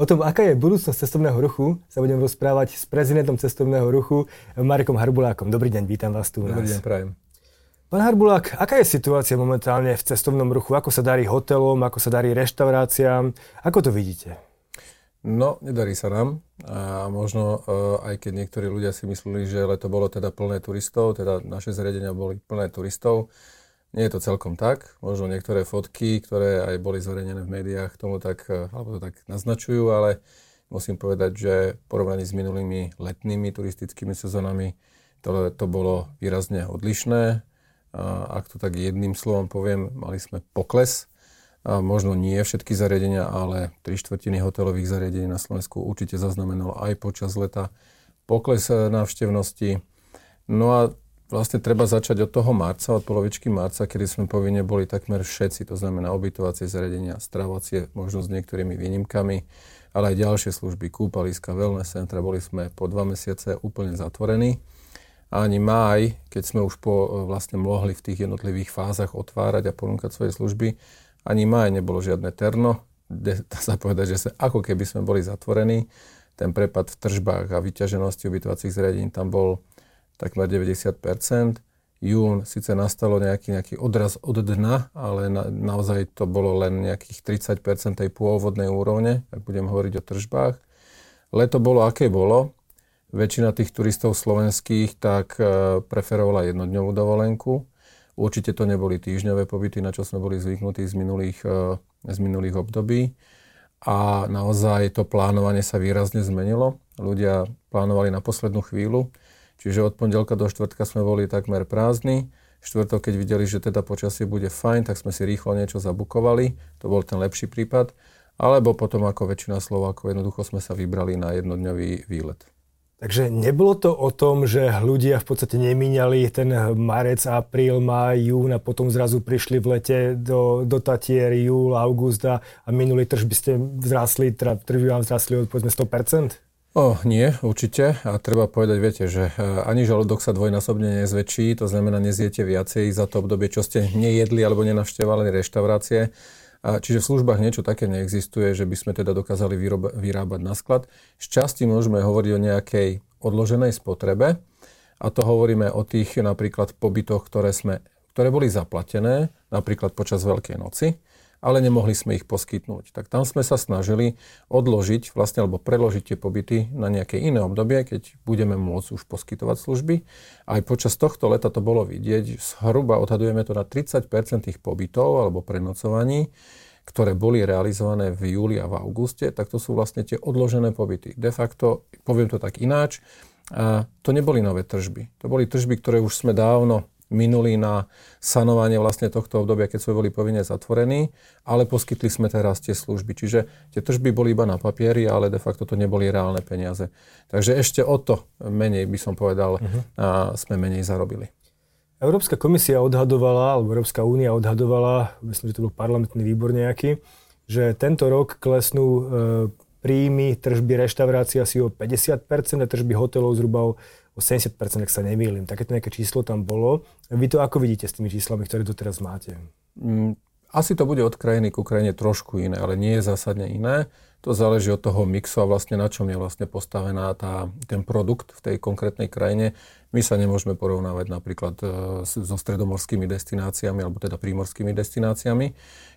O tom, aká je budúcnosť cestovného ruchu, sa budem rozprávať s prezidentom cestovného ruchu Marekom Harbulákom. Dobrý deň, vítam vás tu u nás. Dobrý deň, prajem. Pán Harbulák, aká je situácia momentálne v cestovnom ruchu? Ako sa darí hotelom, ako sa darí reštauráciám? Ako to vidíte? No, nedarí sa nám. A možno, aj keď niektorí ľudia si mysleli, že leto bolo teda plné turistov, teda naše zariadenia boli plné turistov, nie je to celkom tak. Možno niektoré fotky, ktoré aj boli zverejnené v médiách, tomu tak, alebo to tak naznačujú, ale musím povedať, že v porovnaní s minulými letnými turistickými sezónami to bolo výrazne odlišné. Ak to tak jedným slovom poviem, mali sme pokles. Možno nie všetky zariadenia, ale 3/4 hotelových zariadení na Slovensku určite zaznamenalo aj počas leta pokles návštevnosti. No a vlastne treba začať od toho marca, od polovičky marca, kedy sme povinne boli takmer všetci, to znamená ubytovacie zariadenia, stravovacie, možno s niektorými výnimkami, ale aj ďalšie služby, kúpaliska, wellness centra, boli sme po 2 mesiace úplne zatvorení. A ani máj, keď sme už vlastne mohli v tých jednotlivých fázach otvárať a ponúkať svoje služby, ani máj nebolo žiadne terno, dá sa povedať, že ako keby sme boli zatvorení. Ten prepad v tržbách a vyťaženosti ubytovacích zariadení tam bol takmer 90%. Jún síce nastalo nejaký odraz od dna, ale naozaj to bolo len nejakých 30% tej pôvodnej úrovne, ak budem hovoriť o tržbách. Leto bolo, aké bolo. Väčšina tých turistov slovenských tak preferovala jednodňovú dovolenku. Určite to neboli týždňové pobyty, na čo sme boli zvyknutí z minulých období. A naozaj to plánovanie sa výrazne zmenilo. Ľudia plánovali na poslednú chvíľu. Čiže od pondelka do štvrtka sme boli takmer prázdni. Štvrtok, keď videli, že teda počasie bude fajn, tak sme si rýchlo niečo zabukovali. To bol ten lepší prípad. Alebo potom, ako väčšina Slovákov, jednoducho sme sa vybrali na jednodňový výlet. Takže nebolo to o tom, že ľudia v podstate nemíňali ten marec, apríl, máj, jún a potom zrazu prišli v lete do Tatier, júl, augusta a minulý tržby ste vzrásli, tržby vám vzrásli od povedzme 100%? Nie, určite. A treba povedať, viete, že ani žalúdok sa dvojnásobne nezväčší, to znamená, nezjete viacej za to obdobie, čo ste nejedli alebo nenavštevovali reštaurácie. A čiže v službách niečo také neexistuje, že by sme teda dokázali vyrábať na sklad. Šťastí môžeme hovoriť o nejakej odloženej spotrebe. A to hovoríme o tých napríklad pobytoch, ktoré boli zaplatené, napríklad počas Veľkej noci, ale nemohli sme ich poskytnúť. Tak tam sme sa snažili odložiť, vlastne alebo preložiť tie pobyty na nejaké iné obdobie, keď budeme môcť už poskytovať služby. Aj počas tohto leta to bolo vidieť, zhruba odhadujeme to na 30% tých pobytov alebo prenocovaní, ktoré boli realizované v júli a v auguste, tak to sú vlastne tie odložené pobyty. De facto, poviem to tak ináč, to neboli nové tržby. To boli tržby, ktoré už sme dávno minuli na sanovanie vlastne tohto obdobia, keď sme boli povinne zatvorení, ale poskytli sme teraz tie služby. Čiže tie tržby boli iba na papieri, ale de facto to neboli reálne peniaze. Takže ešte o to menej, by som povedal, sme menej zarobili. Európska komisia odhadovala, alebo Európska únia odhadovala, myslím, že to bol parlamentný výbor nejaký, že tento rok klesnú príjmy tržby reštaurácií asi o 50% a tržby hotelov zhruba o 70%, ak sa nemýlim. Takéto nejaké číslo tam bolo. Vy to ako vidíte s tými číslami, ktoré doteraz máte? Asi to bude od krajiny k krajine trošku iné, ale nie je zásadne iné. To záleží od toho mixu a vlastne na čom je vlastne postavená ten produkt v tej konkrétnej krajine. My sa nemôžeme porovnávať napríklad so stredomorskými destináciami alebo teda prímorskými destináciami.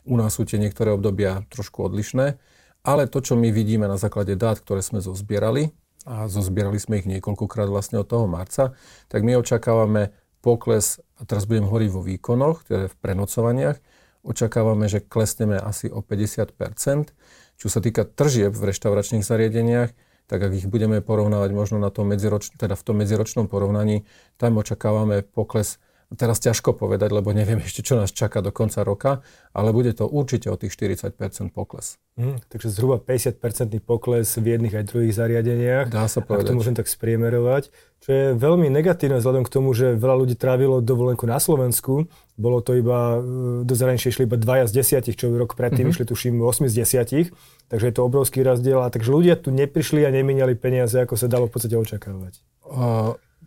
U nás sú tie niektoré obdobia trošku odlišné. Ale to, čo my vidíme na základe dát, ktoré sme zozbierali, a zozbierali sme ich niekoľkokrát vlastne od toho marca, tak my očakávame pokles, a teraz budem hovoriť vo výkonoch, teda v prenocovaniach, očakávame, že klesneme asi o 50%. Čo sa týka tržieb v reštauračných zariadeniach, tak ak ich budeme porovnávať možno na tom teda v tom medziročnom porovnaní, tam očakávame pokles. Teraz ťažko povedať, lebo neviem ešte, čo nás čaká do konca roka, ale bude to určite o tých 40% pokles. Takže zhruba 50% pokles v jedných aj druhých zariadeniach. Dá sa povedať. A to môžem tak spriemerovať. Čo je veľmi negatívne vzhľadom k tomu, že veľa ľudí trávilo dovolenku na Slovensku. Bolo to iba, do zahraničia išli iba 2 z 10, čo rok predtým išli tuším 8 z 10. Takže je to obrovský rozdiel. A takže ľudia tu neprišli a neminiali peniaze, ako sa dalo v podstate očakávať.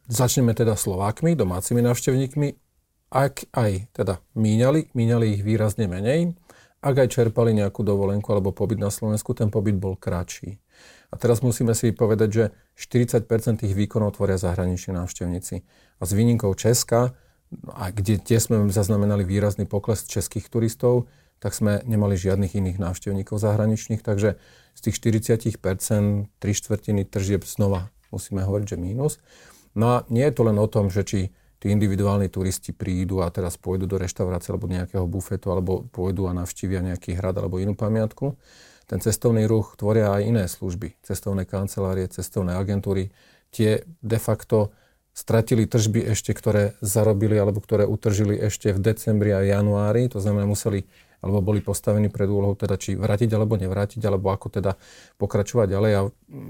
Začneme teda Slovákmi, domácimi návštevníkmi. Ak aj teda míňali ich výrazne menej, Ak aj čerpali nejakú dovolenku alebo pobyt na Slovensku, ten pobyt bol kratší. A teraz musíme si povedať, že 40% tých výkonov tvoria zahraniční návštevníci. A s výnimkou Česka, a kde sme zaznamenali výrazný pokles českých turistov, tak sme nemali žiadnych iných návštevníkov zahraničných, takže z tých 40% 3/4 tržieb znova musíme hovoriť, že mínus. No a nie je to len o tom, že či tí individuálni turisti prídu a teraz pôjdu do reštaurácie alebo nejakého bufetu alebo pôjdu a navštívia nejaký hrad alebo inú pamiatku. Ten cestovný ruch tvoria aj iné služby, cestovné kancelárie, cestovné agentúry. Tie de facto stratili tržby ešte, ktoré zarobili alebo ktoré utržili ešte v decembri a januári, to znamená museli alebo boli postavení pred úlohou teda či vrátiť alebo nevrátiť, alebo ako teda pokračovať ďalej. A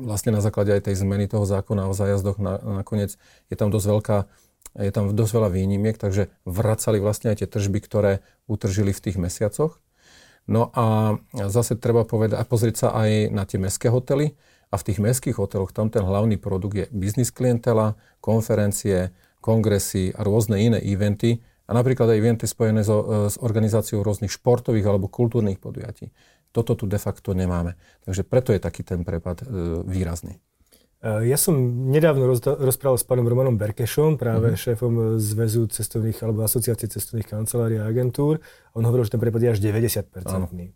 vlastne na základe aj tej zmeny toho zákona o zájazdoch nakoniec je tam dosť veľa výnimiek, takže vracali vlastne aj tie tržby, ktoré utržili v tých mesiacoch. No a zase treba povedať a pozrieť sa aj na tie mestské hotely. A v tých mestských hoteloch tam ten hlavný produkt je biznis klientela, konferencie, kongresy a rôzne iné eventy. A napríklad aj eventy spojené s organizáciou rôznych športových alebo kultúrnych podujatí. Toto tu de facto nemáme. Takže preto je taký ten prepad výrazný. Ja som nedávno rozprával s pánom Romanom Berkešom, práve šéfom Zväzu cestovných alebo asociácie cestovných kancelárií a agentúr. On hovoril, že ten prepad je až 90%.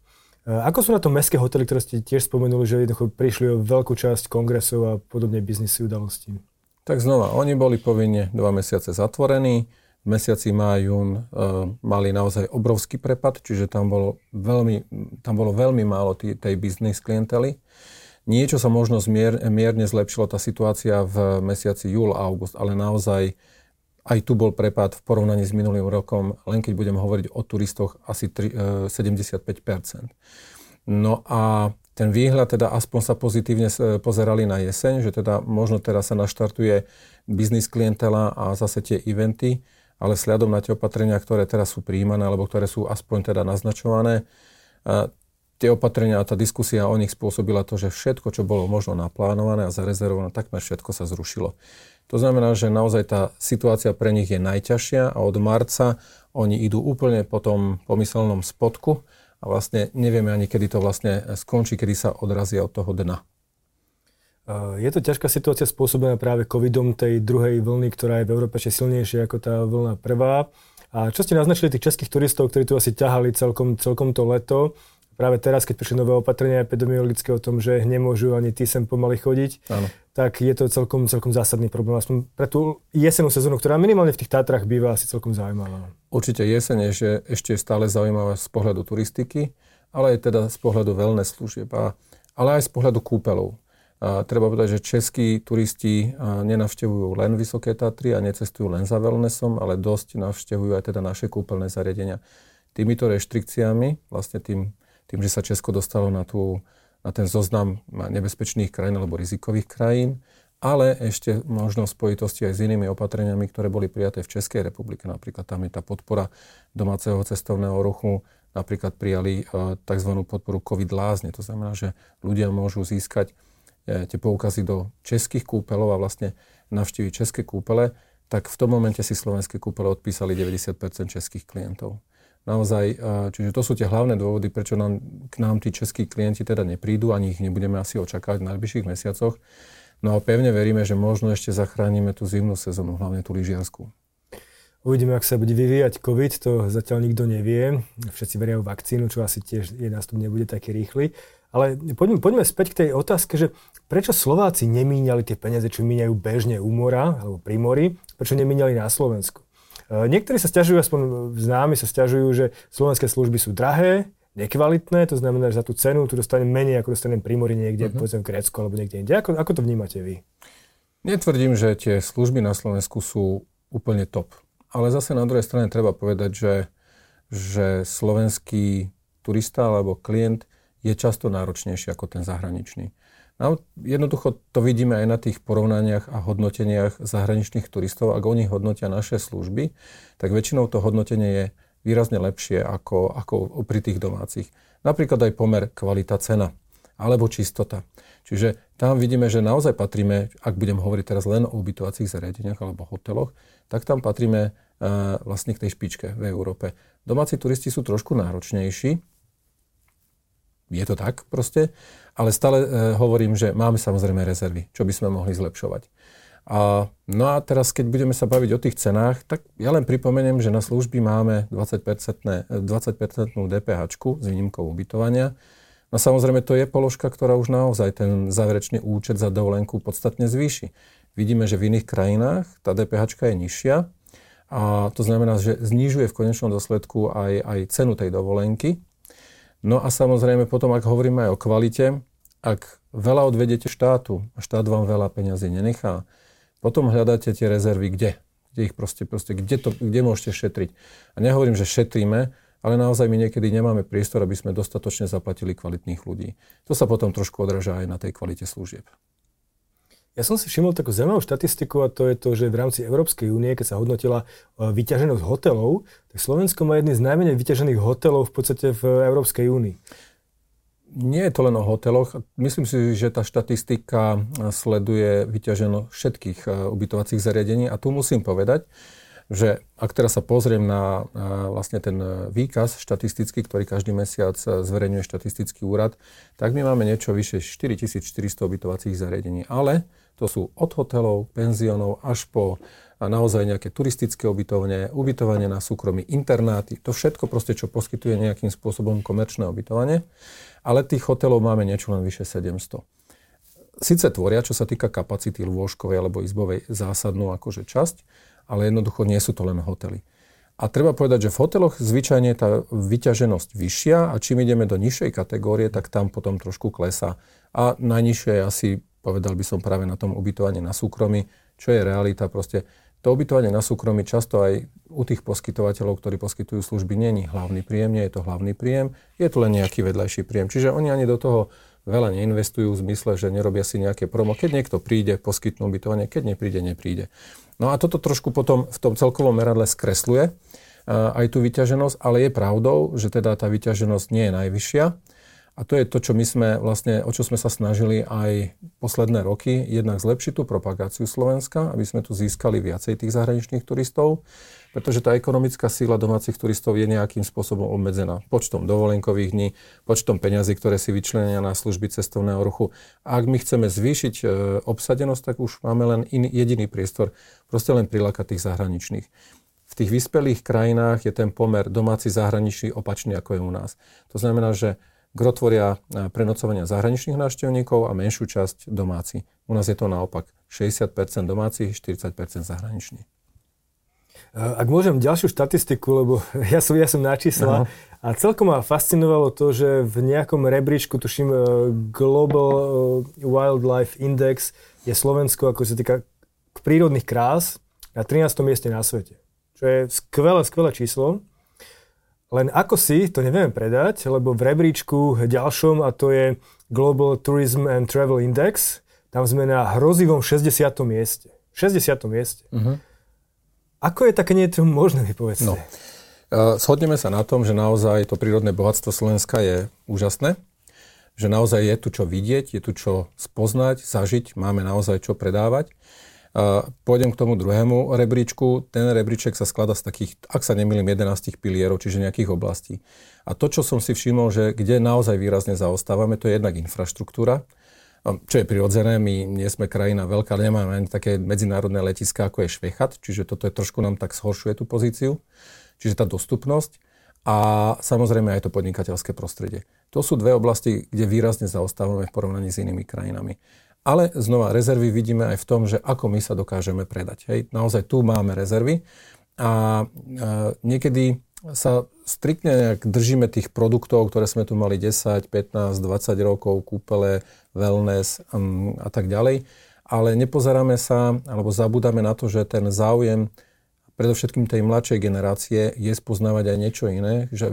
Ako sú na to mestské hotely, ktoré ste tiež spomenuli, že jednoducho prišli o veľkú časť kongresov a podobne biznisy udalostí? Tak znova, oni boli povinne 2 mesiace zatvorení. V mesiaci máj, jún mali naozaj obrovský prepad, čiže tam bolo veľmi málo tej biznis klientely. Niečo sa možno mierne zlepšilo tá situácia v mesiaci júl a august, ale naozaj aj tu bol prepad v porovnaní s minulým rokom, len keď budem hovoriť o turistoch, asi 75%. No a ten výhľad teda aspoň sa pozitívne pozerali na jeseň, že teda možno teraz sa naštartuje biznis klientela a zase tie eventy, ale vzhľadom na tie opatrenia, ktoré teraz sú prijímané, alebo ktoré sú aspoň teda naznačované, tie opatrenia a tá diskusia o nich spôsobila to, že všetko, čo bolo možno naplánované a zarezervované, takmer všetko sa zrušilo. To znamená, že naozaj tá situácia pre nich je najťažšia a od marca oni idú úplne po tom pomyselnom spodku a vlastne nevieme ani, kedy to vlastne skončí, kedy sa odrazia od toho dna. Je to ťažká situácia spôsobená práve covidom tej druhej vlny, ktorá je v Európe ešte silnejšia ako tá vlna prvá. A čo ste naznačili tých českých turistov, ktorí tu asi ťahali celkom to leto? Práve teraz, keď prišli nové opatrenia epidemiologické o tom, že nemôžu ani tí sem pomaly chodiť, áno, tak je to celkom zásadný problém. Aspoň pre tú jesennú sezónu, ktorá minimálne v tých Tatrách býva asi celkom zaujímavá. Určite jeseň je ešte stále zaujímavá z pohľadu turistiky, ale aj teda z pohľadu wellness služieb, ale aj z pohľadu kúpeľov. A treba povedať, že českí turisti nenavštevujú len Vysoké Tatry a necestujú len za wellnessom, ale dosť navštevujú aj teda naše kúpeľné zariadenia. Týmito reštrikciami, vlastne tým, že sa Česko dostalo na ten zoznam nebezpečných krajín alebo rizikových krajín, ale ešte možno v spojitosti aj s inými opatreniami, ktoré boli prijaté v Českej republike. Napríklad tam je tá podpora domáceho cestovného ruchu, napríklad prijali tzv. Podporu COVID lázne. To znamená, že ľudia môžu získať tie poukazy do českých kúpeľov a vlastne navštíviť české kúpele, tak v tom momente si slovenské kúpele odpísali 90% českých klientov. Naozaj, čiže to sú tie hlavné dôvody, prečo k nám tí českí klienti teda neprídu, ani ich nebudeme asi očakávať v najbližších mesiacoch. No a pevne veríme, že možno ešte zachránime tú zimnú sezónu, hlavne tú lyžiarsku. Uvidíme, ak sa bude vyvíjať COVID, to zatiaľ nikto nevie. Všetci veria o vakcínu, čo asi tiež je nástup nebude taký rýchly. Ale poďme späť k tej otázke, že prečo Slováci nemíňali tie peniaze, čo míňajú bežne u mora alebo pri mori, prečo nemíňali na Slovensku? Niektorí sa sťažujú, aspoň známi sa sťažujú, že slovenské služby sú drahé, nekvalitné, to znamená, že za tú cenu tu dostanem menej, ako dostanem pri mori niekde, povedzme v Grécku alebo niekde inde. Ako to vnímate vy? Netvrdím, že tie služby na Slovensku sú úplne top. Ale zase na druhej strane treba povedať, že slovenský turista alebo klient je často náročnejší ako ten zahraničný. No, jednoducho to vidíme aj na tých porovnaniach a hodnoteniach zahraničných turistov. Ak oni hodnotia naše služby, tak väčšinou to hodnotenie je výrazne lepšie ako pri tých domácich. Napríklad aj pomer kvalita cena alebo čistota. Čiže tam vidíme, že naozaj patríme, ak budem hovoriť teraz len o ubytovacích zariadeniach alebo hoteloch, tak tam patríme vlastne k tej špičke v Európe. Domáci turisti sú trošku náročnejší, je to tak proste, ale stále hovorím, že máme samozrejme rezervy, čo by sme mohli zlepšovať. No a teraz, keď budeme sa baviť o tých cenách, tak ja len pripomeniem, že na služby máme 20% DPH-čku s výnimkou ubytovania. No samozrejme, to je položka, ktorá už naozaj ten záverečný účet za dovolenku podstatne zvýši. Vidíme, že v iných krajinách tá DPH-čka je nižšia a to znamená, že znižuje v konečnom dôsledku aj cenu tej dovolenky. No a samozrejme, potom, ak hovoríme aj o kvalite, ak veľa odvedete štátu a štát vám veľa peňazí nenechá, potom hľadáte tie rezervy kde ich kde môžete šetriť. A nehovorím, že šetríme, ale naozaj my niekedy nemáme priestor, aby sme dostatočne zaplatili kvalitných ľudí. To sa potom trošku odráža aj na tej kvalite služieb. Ja som si všimol takú zaujímavú štatistiku a to je to, že v rámci Európskej únie, keď sa hodnotila vyťaženosť hotelov, tak Slovensko má jedný z najmenej vyťažených hotelov v podstate v Európskej únii. Nie je to len o hoteloch. Myslím si, že tá štatistika sleduje vyťaženosť všetkých ubytovacích zariadení. A tu musím povedať, že ak teraz sa pozriem na vlastne ten výkaz štatistický, ktorý každý mesiac zverejňuje štatistický úrad, tak my máme niečo vyššie 4400 ubytovacích zariadení. Ale to sú od hotelov, penziónov až po naozaj nejaké turistické ubytovanie, ubytovanie na súkromí, internáty. To všetko proste, čo poskytuje nejakým spôsobom komerčné ubytovanie. Ale tých hotelov máme niečo len vyše 700. Sice tvoria, čo sa týka kapacity lôžkovej alebo izbovej, zásadnú akože časť, ale jednoducho nie sú to len hotely. A treba povedať, že v hoteloch zvyčajne je tá vyťaženosť vyššia a čím ideme do nižšej kategórie, tak tam potom trošku klesá. A najnižšie je asi, povedal by som, práve na tom ubytovanie na súkromí, čo je realita proste. To ubytovanie na súkromí často aj u tých poskytovateľov, ktorí poskytujú služby, nie je hlavný príjem, nie je to hlavný príjem, je to len nejaký vedľajší príjem. Čiže oni ani do toho veľa neinvestujú v zmysle, že nerobia si nejaké promo. Keď niekto príde, poskytnú ubytovanie, keď nepríde. No a toto trošku potom v tom celkovom meradle skresluje aj tú vyťaženosť, ale je pravdou, že teda tá vyťaženosť nie je najvyššia. A to je to, čo my sme vlastne, o čo sme sa snažili aj posledné roky, jednak zlepšiť tú propagáciu Slovenska, aby sme tu získali viacej tých zahraničných turistov, pretože tá ekonomická síla domácich turistov je nejakým spôsobom obmedzená počtom dovolenkových dní, počtom peňazí, ktoré si vyčlenia na služby cestovného ruchu. A ak my chceme zvýšiť obsadenosť, tak už máme len jediný priestor, proste len prilákať tých zahraničných. V tých vyspelých krajinách je ten pomer domáci zahraničí opačný, ako je u nás. To znamená, že gro tvoria prenocovania zahraničných návštevníkov a menšiu časť domáci. U nás je to naopak 60% domácich, 40% zahraničných. Ak môžem ďalšiu štatistiku, lebo ja som načísla. A celkom ma fascinovalo to, že v nejakom rebríčku, tuším, Global Wildlife Index je Slovensko, ako sa týka prírodných krás, na 13. mieste na svete. Čo je skvelé číslo. Len ako si to nevieme predať, lebo v rebríčku ďalšom, a to je Global Tourism and Travel Index, tam sme na hrozivom 60. mieste. Uh-huh. Ako je také niečo možné, vypovedzte? No. Shodneme sa na tom, že naozaj to prírodné bohatstvo Slovenska je úžasné, že naozaj je tu čo vidieť, je tu čo spoznať, zažiť, máme naozaj čo predávať. Pôjdem k tomu druhému rebríčku. Ten rebríček sa skladá z takých, ak sa nemýlim, 11 pilierov, čiže nejakých oblastí. A to, čo som si všimol, že kde naozaj výrazne zaostávame, to je jednak infraštruktúra, čo je prirodzené. My nie sme krajina veľká, ale nemáme ani také medzinárodné letiská, ako je Schwechat, čiže toto je trošku nám tak zhoršuje tú pozíciu. Čiže tá dostupnosť a samozrejme aj to podnikateľské prostredie. To sú dve oblasti, kde výrazne zaostávame v porovnaní s inými krajinami. Ale znova, rezervy vidíme aj v tom, že ako my sa dokážeme predať. Hej. Naozaj tu máme rezervy a niekedy sa striktne držíme tých produktov, ktoré sme tu mali 10, 15, 20 rokov, kúpele, wellness a tak ďalej. Ale nepozeráme sa, alebo zabúdame na to, že ten záujem predovšetkým tej mladšej generácie je spoznávať aj niečo iné, že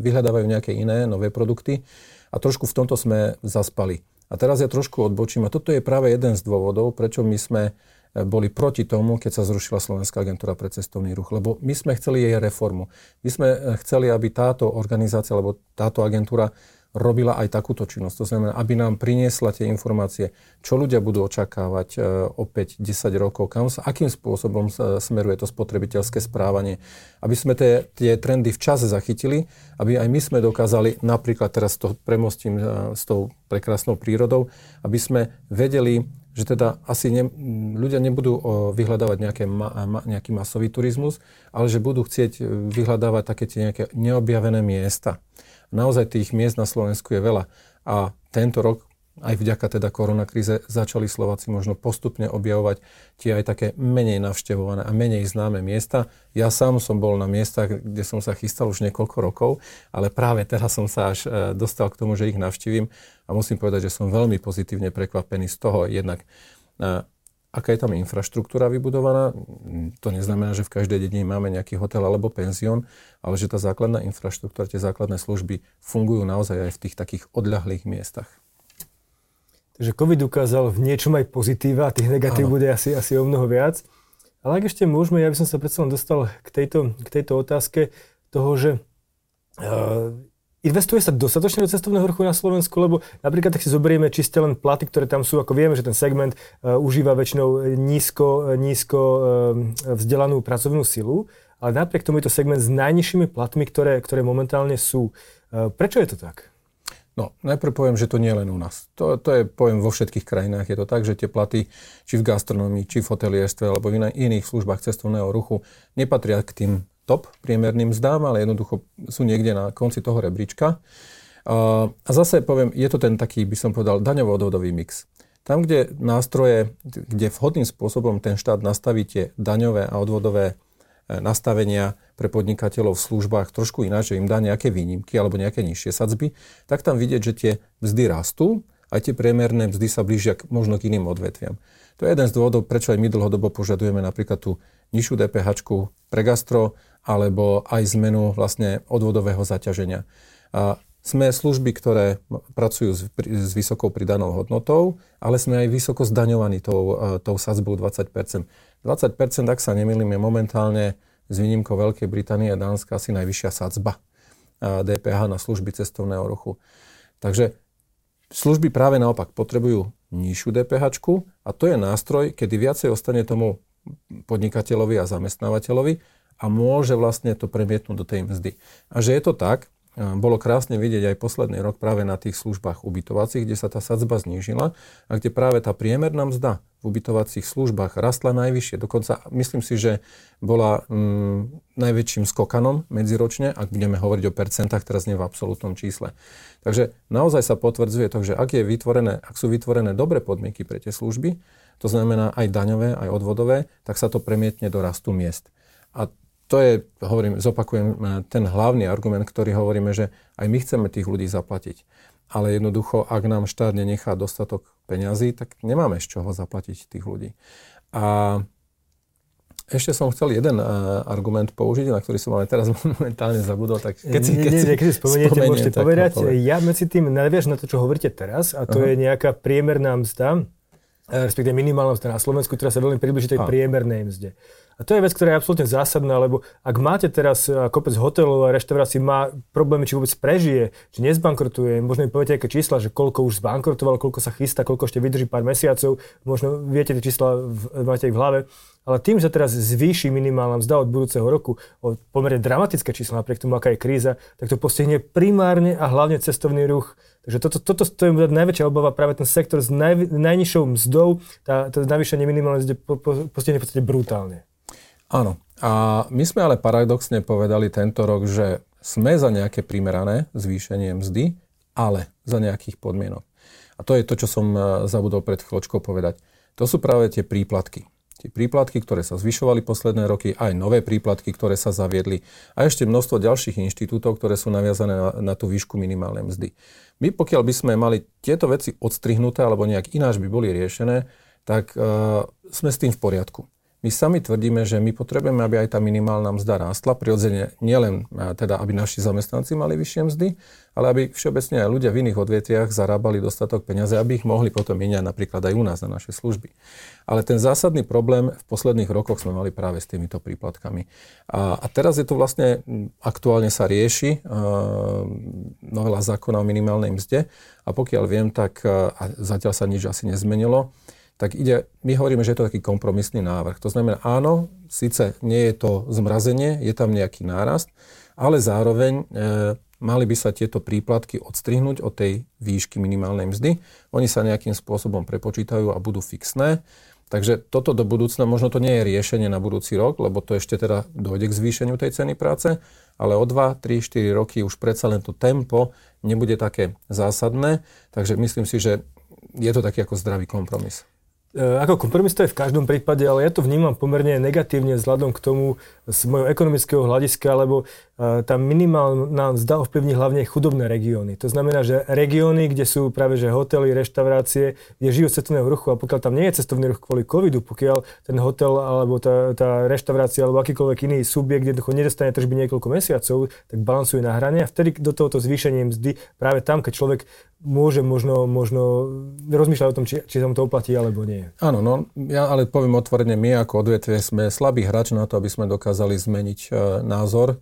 vyhľadávajú nejaké iné, nové produkty a trošku v tomto sme zaspali. A teraz ja trošku odbočím a toto je práve jeden z dôvodov, prečo my sme boli proti tomu, keď sa zrušila Slovenská agentúra pre cestovný ruch, lebo my sme chceli jej reformu. My sme chceli, aby táto organizácia alebo táto agentúra robila aj takúto činnosť. To znamená, aby nám priniesla tie informácie, čo ľudia budú očakávať opäť 10 rokov, akým spôsobom smeruje to spotrebiteľské správanie. Aby sme tie trendy včas zachytili, aby aj my sme dokázali, napríklad teraz to premostím s tou prekrásnou prírodou, aby sme vedeli, že teda asi ľudia nebudú vyhľadávať nejaký masový turizmus, ale že budú chcieť vyhľadávať také tie nejaké neobjavené miesta. Naozaj tých miest na Slovensku je veľa. A tento rok, aj vďaka teda koronakríze, začali Slováci možno postupne objavovať tie aj také menej navštevované a menej známe miesta. Ja sám som bol na miestach, kde som sa chystal už niekoľko rokov, ale práve teraz som sa až dostal k tomu, že ich navštívim. A musím povedať, že som veľmi pozitívne prekvapený z toho jednak, aká je tam infraštruktúra vybudovaná. To neznamená, že v každej dedine máme nejaký hotel alebo penzión, ale že tá základná infraštruktúra, tie základné služby fungujú naozaj aj v tých takých odľahlých miestach. Takže COVID ukázal v niečom aj pozitíva, a tých negatív bude asi o mnoho viac. Ale ak ešte môžeme, ja by som sa predsa len dostal k tejto otázke toho, že... Investuje sa dostatočne do cestovného ruchu na Slovensku, lebo napríklad tak si zoberieme čiste len platy, ktoré tam sú, ako vieme, že ten segment užíva väčšinou nízko vzdelanú pracovnú silu, ale napriek tomu je to segment s najnižšími platmi, ktoré momentálne sú. Prečo je to tak? No, najprv poviem, že to nie len u nás. To je pojem vo všetkých krajinách. Je to tak, že tie platy, či v gastronomii, či v hotelierstve, alebo v iných službách cestovného ruchu nepatria k tým top priemerným mzdám, ale jednoducho sú niekde na konci toho rebríčka. A zase poviem, je to ten taký, by som povedal, daňovo-odvodový mix. Tam, kde nástroje, kde vhodným spôsobom ten štát nastaví tie daňové a odvodové nastavenia pre podnikateľov v službách trošku ináč, že im dá nejaké výnimky alebo nejaké nižšie sadzby, tak tam vidieť, že tie mzdy rastú, aj tie priemerné mzdy sa blížia možno k iným odvetviam. To je jeden z dôvodov, prečo aj my dlhodobo požadujeme napríklad tú nižšiu DPH-čku pre gastro, alebo aj zmenu vlastne odvodového zaťaženia. A sme služby, ktoré pracujú s vysokou pridanou hodnotou, ale sme aj vysoko zdaňovaní tou sadzbou 20%. 20%, ak sa nemýlim, je momentálne s výnimkou Veľkej Británie a Dánska asi najvyššia sadzba DPH na služby cestovného ruchu. Takže služby práve naopak potrebujú nižšiu DPH-čku a to je nástroj, kedy viacej ostane tomu podnikateľovi a zamestnávateľovi, a môže vlastne to premietnúť do tej mzdy. A že je to tak, bolo krásne vidieť aj posledný rok práve na tých službách ubytovacích, kde sa tá sadzba znížila a kde práve tá priemerná mzda v ubytovacích službách rastla najvyššie. Dokonca myslím si, že bola najväčším skokanom medziročne, ak budeme hovoriť o percentách, teraz nie v absolútnom čísle. Takže naozaj sa potvrdzuje to, že ak sú vytvorené dobré podmienky pre tie služby, to znamená aj daňové, aj odvodové, tak sa to premietne do rastu miest. A to je, zopakujem, ten hlavný argument, ktorý hovoríme, že aj my chceme tých ľudí zaplatiť. Ale jednoducho, ak nám štát nenechá dostatok peňazí, tak nemáme z čoho zaplatiť tých ľudí. A ešte som chcel jeden argument použiť, na ktorý som ale teraz momentálne zabudol. Tak keď si spomeniete, môžete povedať. Ja medzi tým naviaž na to, čo hovoríte teraz, a to je nejaká priemerná mzda, respektive minimálna mzda na Slovensku, ktorá sa veľmi približí tej priemernej mzde. A to je vec, ktorá je absolútne zásadná, lebo ak máte teraz kopec hotelov a reštaurácií má problémy, či vôbec prežije, či nezbankrotuje, možno mi poviete aké čísla, že koľko už zbankrotoval, koľko sa chystá, koľko ešte vydrží pár mesiacov, možno viete tie čísla, máte ich v hlave. Ale tým, že teraz zvýši minimálna mzda od budúceho roku o pomerne dramatické čísla, napriek tomu, aká je kríza, tak to postihne primárne a hlavne cestovný ruch. Takže toto je najväčšia obava, práve ten sektor s najnižšou mzdou, tá navýšenie minimálnej mzdy postihne v podstate brutálne. Áno. A my sme ale paradoxne povedali tento rok, že sme za nejaké primerané zvýšenie mzdy, ale za nejakých podmienok. A to je to, čo som zabudol pred chvíľočkou povedať. To sú práve tie príplatky. Tie príplatky, ktoré sa zvyšovali posledné roky, aj nové príplatky, ktoré sa zaviedli a ešte množstvo ďalších inštitútov, ktoré sú naviazané na tú výšku minimálnej mzdy. My pokiaľ by sme mali tieto veci odstrihnuté alebo nejak ináč by boli riešené, tak sme s tým v poriadku. My sami tvrdíme, že my potrebujeme, aby aj tá minimálna mzda rástla, prirodzene nielen teda, aby naši zamestnanci mali vyššie mzdy, ale aby všeobecne aj ľudia v iných odvetviach zarábali dostatok peniaze, aby ich mohli potom miniať napríklad aj u nás na naše služby. Ale ten zásadný problém v posledných rokoch sme mali práve s týmito príplatkami. A teraz je to vlastne, aktuálne sa rieši novela zákona o minimálnej mzde a pokiaľ viem, tak zatiaľ sa nič asi nezmenilo, tak ide, my hovoríme, že je to taký kompromisný návrh. To znamená, áno, síce nie je to zmrazenie, je tam nejaký nárast, ale zároveň mali by sa tieto príplatky odstrihnúť od tej výšky minimálnej mzdy. Oni sa nejakým spôsobom prepočítajú a budú fixné. Takže toto do budúcna, možno to nie je riešenie na budúci rok, lebo to ešte teda dojde k zvýšeniu tej ceny práce, ale o 2, 3, 4 roky už predsa len to tempo nebude také zásadné. Takže myslím si, že je to taký ako zdravý kompromis. Ako kompromis to je v každom prípade, ale ja to vnímam pomerne negatívne vzhľadom k tomu z mojho ekonomického hľadiska, lebo tá minimálna mzda ovplyvní hlavne chudobné regióny. To znamená, že regióny, kde sú práve že hotely, reštaurácie, kde žijú z cestovného ruchu a pokiaľ tam nie je cestovný ruch kvôli covidu, pokiaľ ten hotel alebo tá reštaurácia alebo akýkoľvek iný subjekt jednoducho nedostane tržby niekoľko mesiacov, tak balansuje na hrane a vtedy do tohoto zvýšenia mzdy práve tam, keď človek môže možno rozmýšľať o tom, či sa mu to oplatí alebo nie. Áno, no ja ale poviem otvorene, my ako odvetvie sme slabý hráč na to, aby sme dokázali zmeniť názor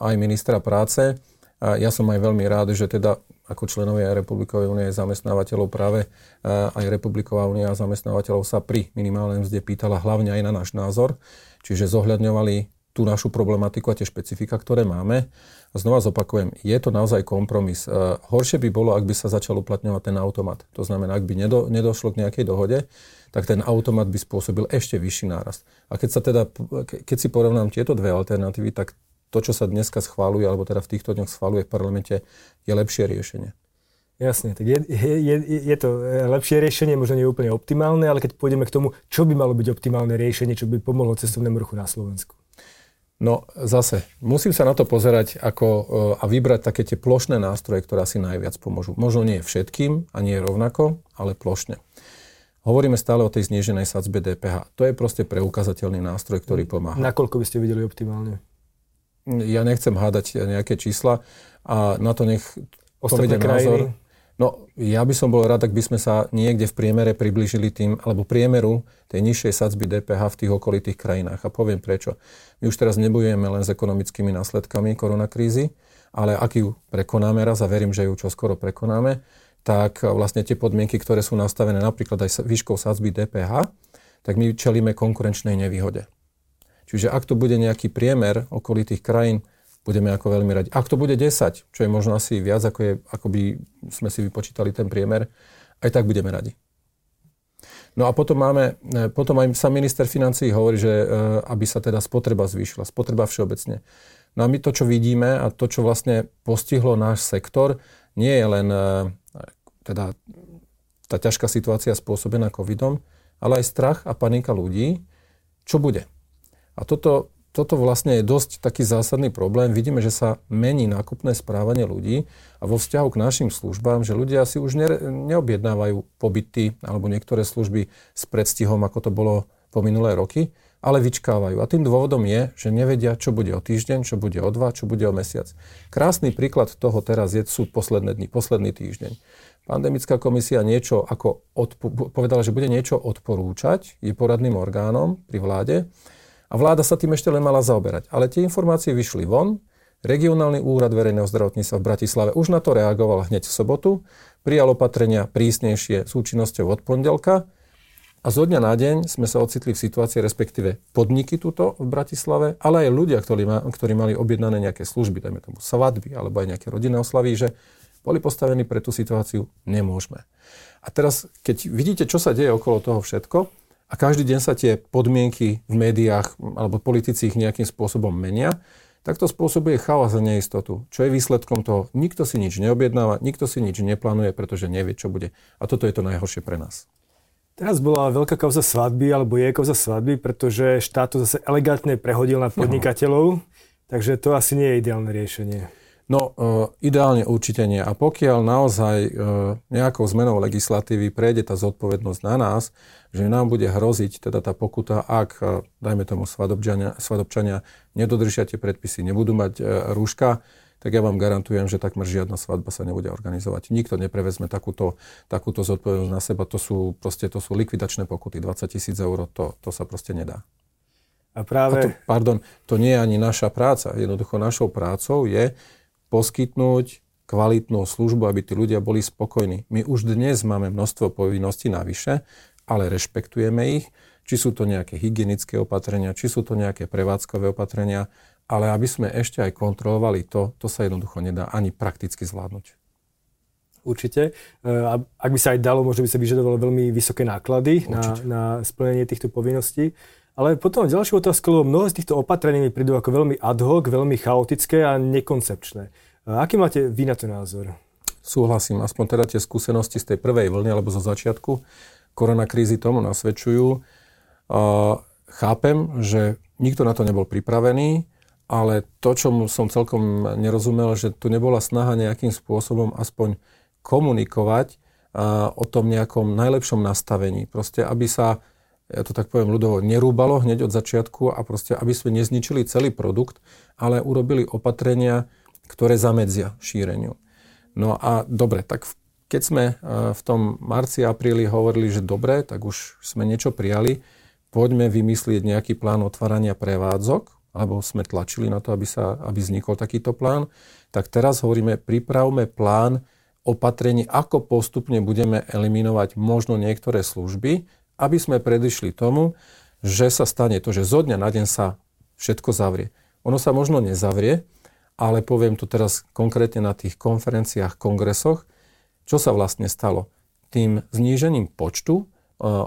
aj ministra práce. Ja som aj veľmi rád, že teda ako členovia Republikovej unie zamestnávateľov práve aj Republiková unia zamestnávateľov sa pri minimálnej mzde pýtala hlavne aj na náš názor, čiže zohľadňovali tú našu problematiku a tie špecifika, ktoré máme. A znova zopakujem, je to naozaj kompromis. Horšie by bolo, ak by sa začal uplatňovať ten automat. To znamená, ak by nedošlo k nejakej dohode, tak ten automat by spôsobil ešte vyšší nárast. A keď si porovnám tieto dve alternatívy, tak to, čo sa dneska schváľuje, alebo teda v týchto dňoch schváľuje v parlamente, je lepšie riešenie. Jasne, tak je to lepšie riešenie, možno nie úplne optimálne, ale keď pôjdeme k tomu, čo by malo byť optimálne riešenie, čo by pomohlo cestovnému ruchu na Slovensku. No zase, musím sa na to pozerať a vybrať také tie plošné nástroje, ktoré asi najviac pomôžu. Možno nie všetkým a nie rovnako, ale plošne. Hovoríme stále o tej zníženej sadzbe DPH. To je proste preukazateľný nástroj, ktorý pomáha. Nakoľko by ste videli optimálne? Ja nechcem hádať nejaké čísla a na to nech povedie názor. No, ja by som bol rád, ak by sme sa niekde v priemere priblížili priemeru tej nižšej sadzby DPH v tých okolitých krajinách. A poviem prečo. My už teraz nebojujeme len s ekonomickými následkami koronakrízy, ale ak ju prekonáme raz a verím, že ju čoskoro prekonáme, tak vlastne tie podmienky, ktoré sú nastavené napríklad aj výškou sadzby DPH, tak my čelíme konkurenčnej nevýhode. Čiže ak to bude nejaký priemer okolitých krajín, budeme ako veľmi radi. Ak to bude 10, čo je možno asi viac, ako by sme si vypočítali ten priemer, aj tak budeme radi. No a potom aj sa minister financií hovorí, že aby sa teda spotreba zvýšila, spotreba všeobecne. No a my to, čo vidíme a to, čo vlastne postihlo náš sektor, nie je len teda tá ťažká situácia spôsobená covidom, ale aj strach a panika ľudí, čo bude. A toto vlastne je dosť taký zásadný problém. Vidíme, že sa mení nákupné správanie ľudí a vo vzťahu k našim službám, že ľudia si už neobjednávajú pobyty alebo niektoré služby s predstihom, ako to bolo po minulé roky, ale vyčkávajú. A tým dôvodom je, že nevedia, čo bude o týždeň, čo bude o 2, čo bude o mesiac. Krásny príklad toho teraz sú posledné dni, posledný týždeň. Pandemická komisia niečo povedala, že bude niečo odporúčať, je poradným orgánom pri vláde. A vláda sa tým ešte len mala zaoberať. Ale tie informácie vyšli von. Regionálny úrad verejného zdravotníctva v Bratislave už na to reagoval hneď v sobotu. Prijal opatrenia prísnejšie s účinnosťou od pondelka. A zo dňa na deň sme sa ocitli v situácii, respektíve podniky tuto v Bratislave, ale aj ľudia, ktorí mali objednané nejaké služby, dajme tomu svadby alebo aj nejaké rodinné oslavy, že boli postavení pre tú situáciu, nemôžeme. A teraz, keď vidíte, čo sa deje okolo toho všetko, a každý deň sa tie podmienky v médiách alebo politici ich nejakým spôsobom menia, tak to spôsobuje chaos a neistotu. Čo je výsledkom toho? Nikto si nič neobjednáva, nikto si nič neplánuje, pretože nevie, čo bude. A toto je to najhoršie pre nás. Teraz bola veľká kauza svadby, alebo je kauza svadby, pretože štát to zase elegantne prehodil na podnikateľov, takže to asi nie je ideálne riešenie. No, ideálne určite nie. A pokiaľ naozaj nejakou zmenou legislatívy prejde tá zodpovednosť na nás, že nám bude hroziť teda tá pokuta, ak, dajme tomu, svadobčania nedodržia tie predpisy, nebudú mať rúška, tak ja vám garantujem, že takmer žiadna svadba sa nebude organizovať. Nikto neprevezme takúto zodpovednosť na seba. To sú likvidačné pokuty. 20 000 eur, to sa proste nedá. A práve... to nie je ani naša práca. Jednoducho našou prácou je poskytnúť kvalitnú službu, aby tí ľudia boli spokojní. My už dnes máme množstvo povinností navyše, ale rešpektujeme ich. Či sú to nejaké hygienické opatrenia, či sú to nejaké prevádzkové opatrenia, ale aby sme ešte aj kontrolovali to sa jednoducho nedá ani prakticky zvládnuť. Určite. Ak by sa aj dalo, možno by sa vyžadovalo veľmi vysoké náklady na splnenie týchto povinností. Ale potom ďalšiu otázku, lebo mnoho z týchto opatrení mi prídu ako veľmi ad hoc, veľmi chaotické a nekoncepčné. Aký máte vy na to názor? Súhlasím, aspoň teda tie skúsenosti z tej prvej vlny alebo zo začiatku koronakrízy tomu nasvedčujú. Chápem, že nikto na to nebol pripravený, ale to, čo som celkom nerozumel, že tu nebola snaha nejakým spôsobom aspoň komunikovať o tom nejakom najlepšom nastavení. Proste, aby sa... ja to tak poviem ľudovo, nerúbalo hneď od začiatku a proste, aby sme nezničili celý produkt, ale urobili opatrenia, ktoré zamedzia šíreniu. No a dobre, tak keď sme v tom marci, apríli hovorili, že dobre, tak už sme niečo prijali, poďme vymyslieť nejaký plán otvárania prevádzok, alebo sme tlačili na to, aby vznikol takýto plán, tak teraz hovoríme, pripravme plán opatrení, ako postupne budeme eliminovať možno niektoré služby, aby sme predišli tomu, že sa stane to, že zo dňa na deň sa všetko zavrie. Ono sa možno nezavrie, ale poviem tu teraz konkrétne na tých konferenciách, kongresoch, čo sa vlastne stalo. Tým znížením počtu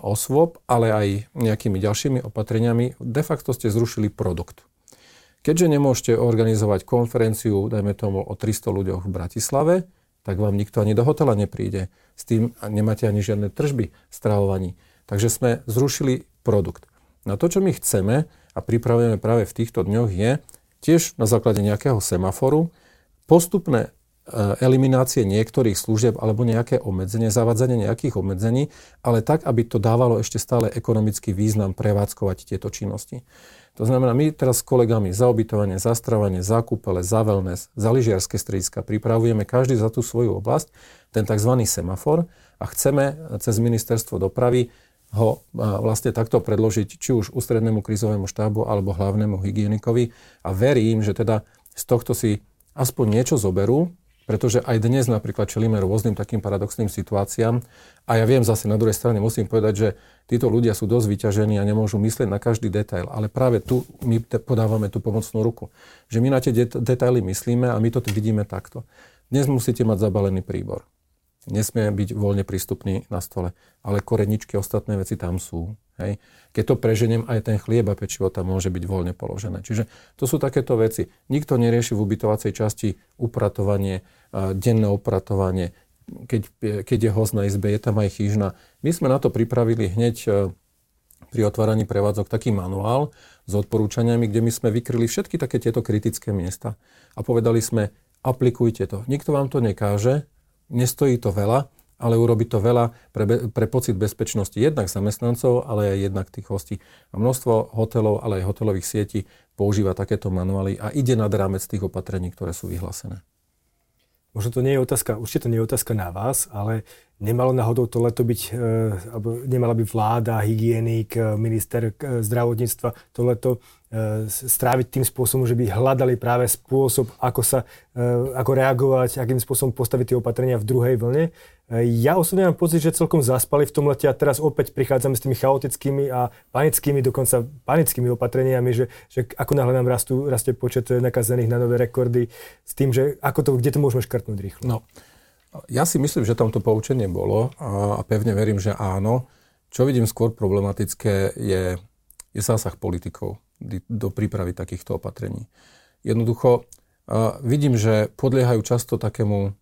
osôb, ale aj nejakými ďalšími opatreniami, de facto ste zrušili produkt. Keďže nemôžete organizovať konferenciu, dajme tomu, o 300 ľuďoch v Bratislave, tak vám nikto ani do hotela nepríde. S tým nemáte ani žiadne tržby v stravovaní. Takže sme zrušili produkt. No to, čo my chceme a pripravujeme práve v týchto dňoch, je tiež na základe nejakého semaforu postupné eliminácie niektorých služieb alebo nejaké obmedzenie, zavádzanie nejakých obmedzení, ale tak, aby to dávalo ešte stále ekonomický význam prevádzkovať tieto činnosti. To znamená, my teraz s kolegami za ubytovanie, za stravanie, za kúpele, za wellness, za lyžiarske strediska pripravujeme každý za tú svoju oblasť ten tzv. Semafor a chceme cez ministerstvo dopravy ho vlastne takto predložiť či už ústrednému krízovému štábu alebo hlavnému hygienikovi a verím, že teda z tohto si aspoň niečo zoberú, pretože aj dnes napríklad čelíme rôznym takým paradoxným situáciám a ja viem zase na druhej strane musím povedať, že títo ľudia sú dosť vyťažení a nemôžu myslieť na každý detail, ale práve tu my podávame tú pomocnú ruku, že my na tie detaily myslíme a my to tu vidíme takto. Dnes musíte mať zabalený príbor. Nesmie byť voľne prístupný na stole, ale koreničky, ostatné veci tam sú. Hej. Keď to preženiem, aj ten chlieb a pečivo tam môže byť voľne položené. Čiže to sú takéto veci. Nikto nerieši v ubytovacej časti upratovanie, denné upratovanie. Keď je host na izbe, je tam aj chyžna. My sme na to pripravili hneď pri otváraní prevádzok taký manuál s odporúčaniami, kde my sme vykryli všetky také tieto kritické miesta. A povedali sme, aplikujte to. Nikto vám to nekáže, nestojí to veľa, ale urobí to veľa pre pocit bezpečnosti jednak zamestnancov, ale aj jednak tých hostí. A množstvo hotelov, ale aj hotelových sietí používa takéto manuály a ide nad rámec tých opatrení, ktoré sú vyhlásené. Možno to nie je otázka, určite to nie je otázka na vás, ale nemalo náhodou to leto byť, nemala by vláda, hygienik, minister zdravotníctva to leto stráviť tým spôsobom, že by hľadali práve spôsob, ako reagovať, akým spôsobom postaviť tie opatrenia v druhej vlne. Ja osobne mám pocit, že celkom zaspali v tom lete a teraz opäť prichádzame s tými chaotickými a panickými, dokonca panickými opatreniami, že ako náhle nám rastie počet nakazených na nové rekordy s tým, že kde to môžeme škrtnúť rýchlo. No, ja si myslím, že tam to poučenie bolo a pevne verím, že áno. Čo vidím skôr problematické je zásah politikov do prípravy takýchto opatrení. Jednoducho vidím, že podliehajú často takému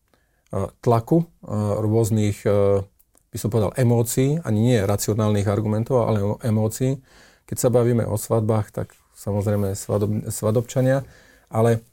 tlaku rôznych, by som povedal, emócií, ani nie racionálnych argumentov, ale emócií. Keď sa bavíme o svadbách, tak samozrejme svadobčania, ale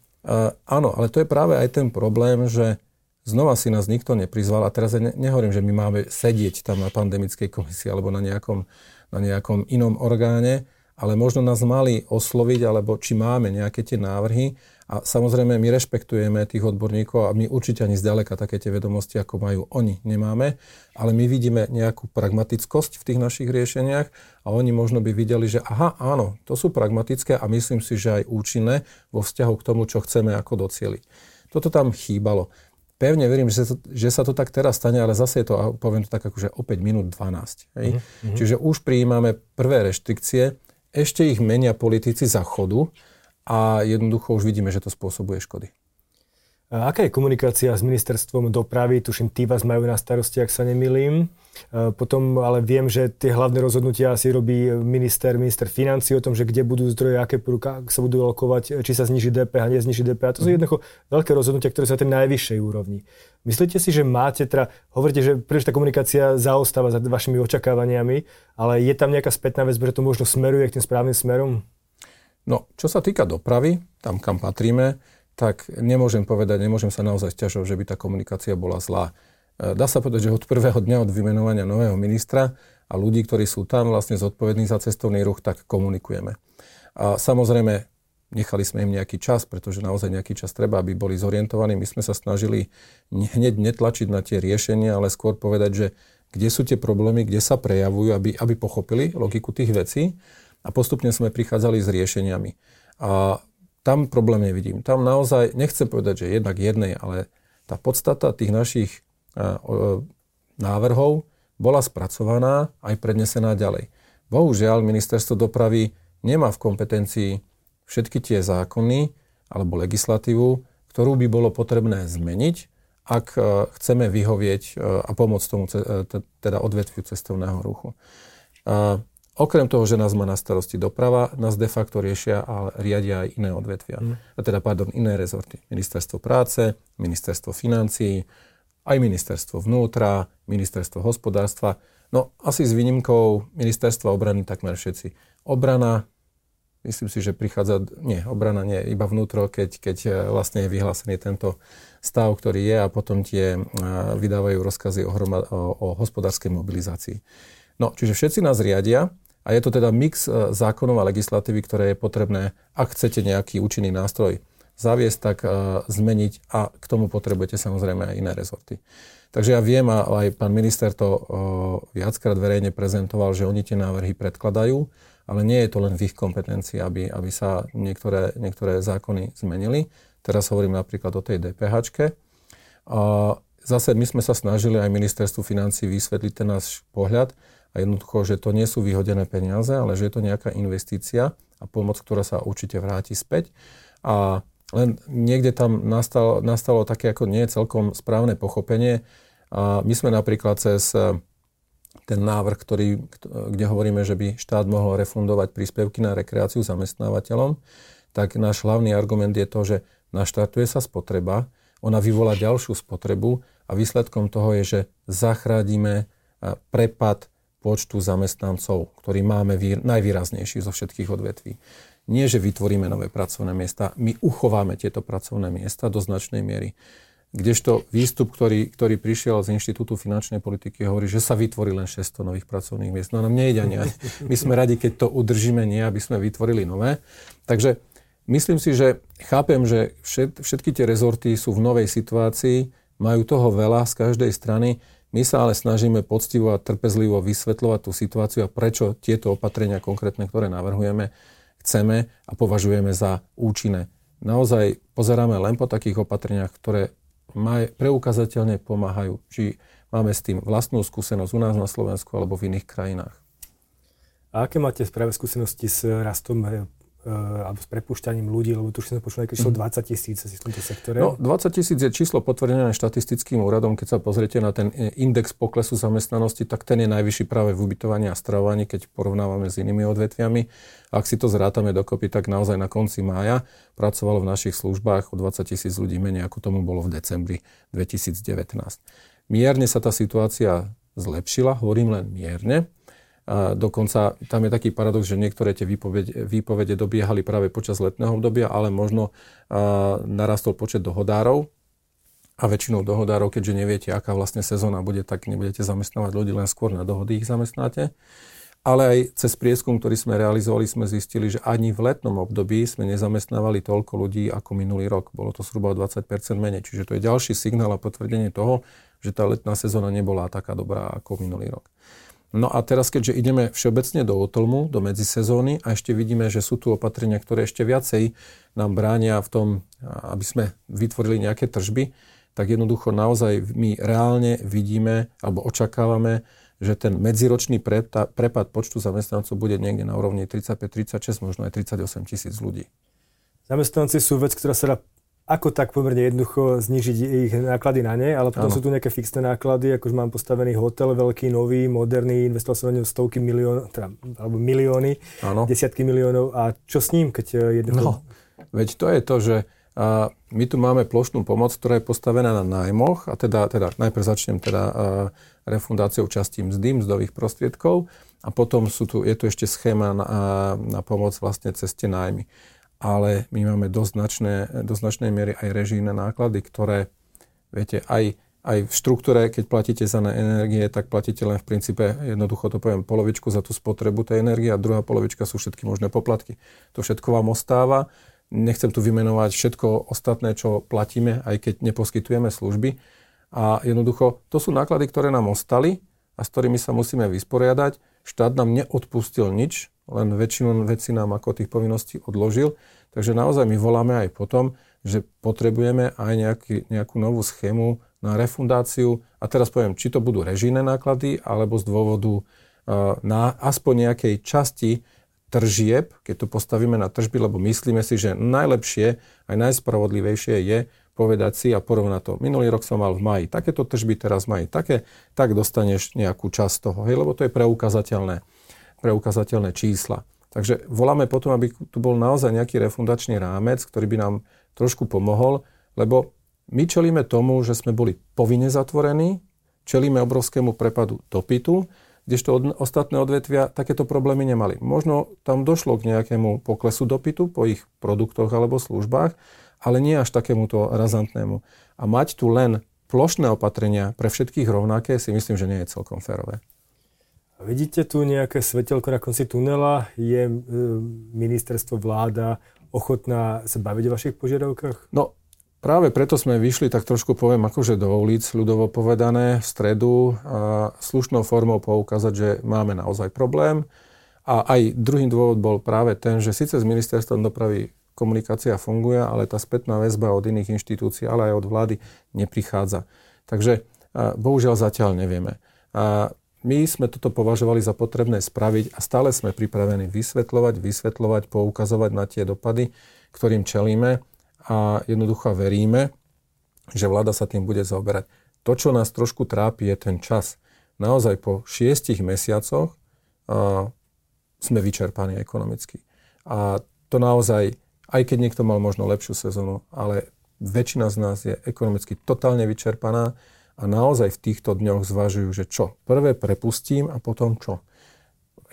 Áno, ale to je práve aj ten problém, že znova si nás nikto neprizval a teraz nehovorím, že my máme sedieť tam na pandemickej komisii alebo na nejakom inom orgáne, ale možno nás mali osloviť, alebo či máme nejaké tie návrhy. A samozrejme, my rešpektujeme tých odborníkov a my určite ani zďaleka také tie vedomosti, ako majú oni, nemáme. Ale my vidíme nejakú pragmatickosť v tých našich riešeniach a oni možno by videli, že aha, áno, to sú pragmatické a myslím si, že aj účinné vo vzťahu k tomu, čo chceme ako docieliť. Toto tam chýbalo. Pevne verím, že sa to tak teraz stane, ale zase je to, poviem to tak, akože o 5 minút 12. Hej? Mm-hmm. Čiže už prijímame prvé reštrikcie, ešte ich menia politici za chodu a jednoducho už vidíme, že to spôsobuje škody. A aká je komunikácia s ministerstvom dopravy? Tuším, tí vás majú na starosti, ak sa nemýlim. Potom ale viem, že tie hlavné rozhodnutia si robí minister financií o tom, že kde budú zdroje, aké prúka, ak sa budú alokovať, či sa zniží DPH, nezniží DPH. To sú jednoducho veľké rozhodnutia, ktoré sú na tej najvyššej úrovni. Myslíte si, že máte, teda hovoríte, že príliš tá komunikácia zaostáva za vašimi očakávaniami, ale je tam nejaká spätná väzba, že to možno smeruje k tým správnym smerom? No, čo sa týka dopravy, tam kam patríme, tak nemôžem sa naozaj sťažovať, že by tá komunikácia bola zlá. Dá sa povedať, že od prvého dňa, od vymenovania nového ministra a ľudí, ktorí sú tam vlastne zodpovední za cestovný ruch, tak komunikujeme. A samozrejme, nechali sme im nejaký čas, pretože naozaj nejaký čas treba, aby boli zorientovaní. My sme sa snažili hneď netlačiť na tie riešenia, ale skôr povedať, že kde sú tie problémy, kde sa prejavujú, aby pochopili logiku tých vecí a postupne sme prichádzali s riešeniami. A tam problém nevidím. Tam naozaj, nechcem povedať, že jednak jednej, ale tá podstata tých našich návrhov bola spracovaná aj prednesená ďalej. Bohužiaľ, ministerstvo dopravy nemá v kompetencii všetky tie zákony alebo legislatívu, ktorú by bolo potrebné zmeniť, ak chceme vyhovieť a pomôcť tomu teda odvetviu cestovného ruchu. Okrem toho, že nás má na starosti doprava, nás de facto riešia a riadia aj iné odvetvia. Iné rezorty. Ministerstvo práce, ministerstvo financií, aj ministerstvo vnútra, ministerstvo hospodárstva. No asi s výnimkou ministerstva obrany takmer všetci. Obrana, myslím si, že iba vnútro, keď vlastne je vyhlásený tento stav, ktorý je a potom tie vydávajú rozkazy o hospodárskej mobilizácii. No, čiže všetci nás riadia. A je to teda mix zákonov a legislatívy, ktoré je potrebné, ak chcete nejaký účinný nástroj zaviesť, tak zmeniť a k tomu potrebujete samozrejme aj iné rezorty. Takže ja viem, a aj pán minister to viackrát verejne prezentoval, že oni tie návrhy predkladajú, ale nie je to len v ich kompetencii, aby sa niektoré zákony zmenili. Teraz hovorím napríklad o tej DPH-čke. Zase my sme sa snažili aj ministerstvu financií vysvetliť ten náš pohľad, a jednoducho, že to nie sú vyhodené peniaze, ale že je to nejaká investícia a pomoc, ktorá sa určite vráti späť. A len niekde tam nastalo také ako nie celkom správne pochopenie. A my sme napríklad cez ten návrh, kde hovoríme, že by štát mohol refundovať príspevky na rekreáciu zamestnávateľom, tak náš hlavný argument je to, že naštartuje sa spotreba, ona vyvolá ďalšiu spotrebu a výsledkom toho je, že zachránime prepad počtu zamestnancov, ktorý máme najvýraznejší zo všetkých odvetví. Nie, že vytvoríme nové pracovné miesta, my uchováme tieto pracovné miesta do značnej miery. Kdežto výstup, ktorý prišiel z Inštitútu finančnej politiky, hovorí, že sa vytvorí len 600 nových pracovných miest. No nám nejde ani. My sme radi, keď to udržíme, nie, aby sme vytvorili nové. Takže myslím si, že chápem, že všetky tie rezorty sú v novej situácii, majú toho veľa z každej strany. My sa ale snažíme poctivo a trpezlivo vysvetľovať tú situáciu a prečo tieto opatrenia konkrétne, ktoré navrhujeme, chceme a považujeme za účinné. Naozaj pozeráme len po takých opatreniach, ktoré preukazateľne pomáhajú. Či máme s tým vlastnú skúsenosť u nás na Slovensku alebo v iných krajinách. A aké máte práve skúsenosti s rastom alebo s prepúšťaním ľudí, lebo tu sme počuli číslo 20 000 v tomto sektore. No, 20 000 je číslo potvrdené štatistickým úradom. Keď sa pozriete na ten index poklesu zamestnanosti, tak ten je najvyšší práve v ubytovaní a stravovaní, keď porovnávame s inými odvetviami. Ak si to zrátame dokopy, tak naozaj na konci mája pracovalo v našich službách o 20 000 ľudí menej, ako tomu bolo v decembri 2019. Mierne sa tá situácia zlepšila, hovorím len mierne. A dokonca tam je taký paradox, že niektoré tie výpovede dobiehali práve počas letného obdobia, ale možno narastol počet dohodárov. A väčšinou dohodárov, keďže neviete, aká vlastne sezóna bude, tak nebudete zamestnávať ľudí, len skôr na dohody ich zamestnáte. Ale aj cez prieskum, ktorý sme realizovali, sme zistili, že ani v letnom období sme nezamestnávali toľko ľudí ako minulý rok. Bolo to zhruba 20% menej. Čiže to je ďalší signál a potvrdenie toho, že tá letná sezóna nebola taká dobrá ako minulý rok. No a teraz, keďže ideme všeobecne do otlmu, do medzisezóny a ešte vidíme, že sú tu opatrenia, ktoré ešte viacej nám bránia v tom, aby sme vytvorili nejaké tržby, tak jednoducho naozaj my reálne vidíme alebo očakávame, že ten medziročný prepad počtu zamestnancov bude niekde na úrovni 35-36, možno aj 38 000 ľudí. Zamestnanci sú vec, ktorá sa dá ako tak pomerne jednoducho znižiť ich náklady na ne, ale potom Áno. Sú tu nejaké fixné náklady, akože mám postavený hotel, veľký, nový, moderný, investoval som na ňom stovky miliónov, teda, alebo milióny, Áno. desiatky miliónov a čo s ním, keď jednoducho... No, veď to je to, že my tu máme plošnú pomoc, ktorá je postavená na nájmoch, a teda najprv začnem refundáciou časti mzdy, mzdových prostriedkov a potom je tu ešte schéma na pomoc vlastne cez tie nájmy. Ale my máme do značnej miery aj režijné náklady, ktoré, viete, aj v štruktúre, keď platíte za energie, tak platíte len v princípe, jednoducho to poviem, polovičku za tú spotrebu tej energie a druhá polovička sú všetky možné poplatky. To všetko vám ostáva. Nechcem tu vymenovať všetko ostatné, čo platíme, aj keď neposkytujeme služby. A jednoducho, to sú náklady, ktoré nám ostali a s ktorými sa musíme vysporiadať. Štát nám neodpustil nič, len väčšinu vecí nám ako tých povinností odložil. Takže naozaj my voláme aj potom, že potrebujeme aj nejakú novú schému na refundáciu. A teraz poviem, či to budú režijné náklady, alebo z dôvodu na aspoň nejakej časti tržieb, keď to postavíme na tržby, lebo myslíme si, že najlepšie, aj najspravodlivejšie je povedať si a porovnať to. Minulý rok som mal v máji takéto tržby, teraz v máji také, tak dostaneš nejakú časť toho, hej, lebo to je preukazateľné čísla. Takže voláme potom, aby tu bol naozaj nejaký refundačný rámec, ktorý by nám trošku pomohol, lebo my čelíme tomu, že sme boli povinne zatvorení, čelíme obrovskému prepadu dopytu, kdežto ostatné odvetvia takéto problémy nemali. Možno tam došlo k nejakému poklesu dopytu po ich produktoch alebo službách, ale nie až takémuto razantnému. A mať tu len plošné opatrenia pre všetkých rovnaké si myslím, že nie je celkom férové. Vidíte tu nejaké svetelko na konci tunela? Je ministerstvo, vláda ochotná sa baviť o vašich požiadavkách? No, práve preto sme vyšli, tak trošku poviem, akože do ulic, ľudovo povedané, v stredu, a slušnou formou poukázať, že máme naozaj problém. A aj druhý dôvod bol práve ten, že síce s ministerstvom dopravy komunikácia funguje, ale tá spätná väzba od iných inštitúcií, ale aj od vlády neprichádza. Takže bohužiaľ zatiaľ nevieme. My sme toto považovali za potrebné spraviť a stále sme pripravení vysvetľovať, poukazovať na tie dopady, ktorým čelíme a jednoducho veríme, že vláda sa tým bude zaoberať. To, čo nás trošku trápi, je ten čas. Naozaj po 6 mesiacoch sme vyčerpaní ekonomicky. A to naozaj, aj keď niekto mal možno lepšiu sezónu, ale väčšina z nás je ekonomicky totálne vyčerpaná. A naozaj v týchto dňoch zvažujú, že čo? Prvé prepustím a potom čo?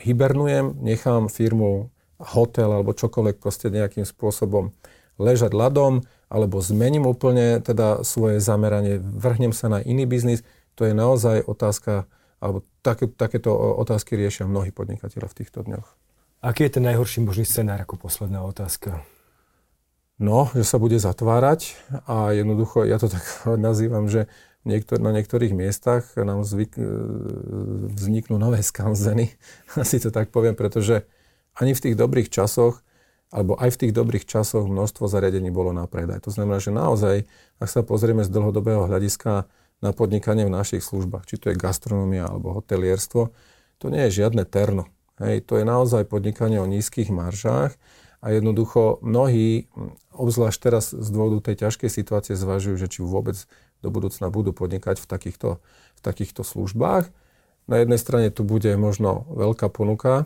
Hibernujem, nechám firmu, hotel alebo čokoľvek proste nejakým spôsobom ležať ľadom, alebo zmením úplne teda svoje zameranie, vrhnem sa na iný biznis. To je naozaj otázka, alebo takéto otázky riešia mnohí podnikatelia v týchto dňoch. Aký je ten najhorší možný scenár ako posledná otázka? No, že sa bude zatvárať a jednoducho, ja to tak nazývam, že na niektorých miestach nám vzniknú nové skanzeny, asi to tak poviem, pretože ani v tých dobrých časoch, alebo aj v tých dobrých časoch množstvo zariadení bolo na predaj. To znamená, že naozaj, ak sa pozrieme z dlhodobého hľadiska na podnikanie v našich službách, či to je gastronómia alebo hotelierstvo, to nie je žiadne terno. Hej, to je naozaj podnikanie o nízkych maržách a jednoducho mnohí, obzvlášť teraz z dôvodu tej ťažkej situácie, zvažujú, že či vôbec do budúcna budú podnikať v takýchto službách. Na jednej strane tu bude možno veľká ponuka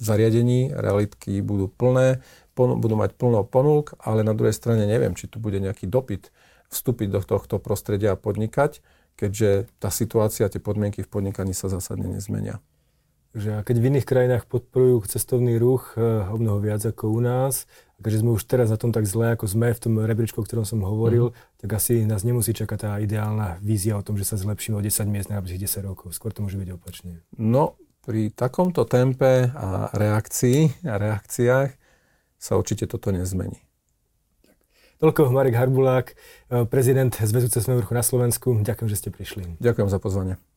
zariadení, realitky budú plné, budú mať plno ponúk, ale na druhej strane neviem, či tu bude nejaký dopyt vstúpiť do tohto prostredia a podnikať, keďže tá situácia, tie podmienky v podnikaní sa zásadne nezmenia. Že keď v iných krajinách podporujú cestovný ruch o mnoho viac ako u nás, a keďže sme už teraz na tom tak zle, ako sme v tom rebríčku, o ktorom som hovoril, tak asi nás nemusí čakať tá ideálna vízia o tom, že sa zlepšíme o 10 miest na najbližších 10 rokov. Skôr to môže byť opačne. No, pri takomto tempe a reakciách sa určite toto nezmení. Toľko Marek Harbulák, prezident Zväzu cestovného ruchu na Slovensku. Ďakujem, že ste prišli. Ďakujem za pozvanie.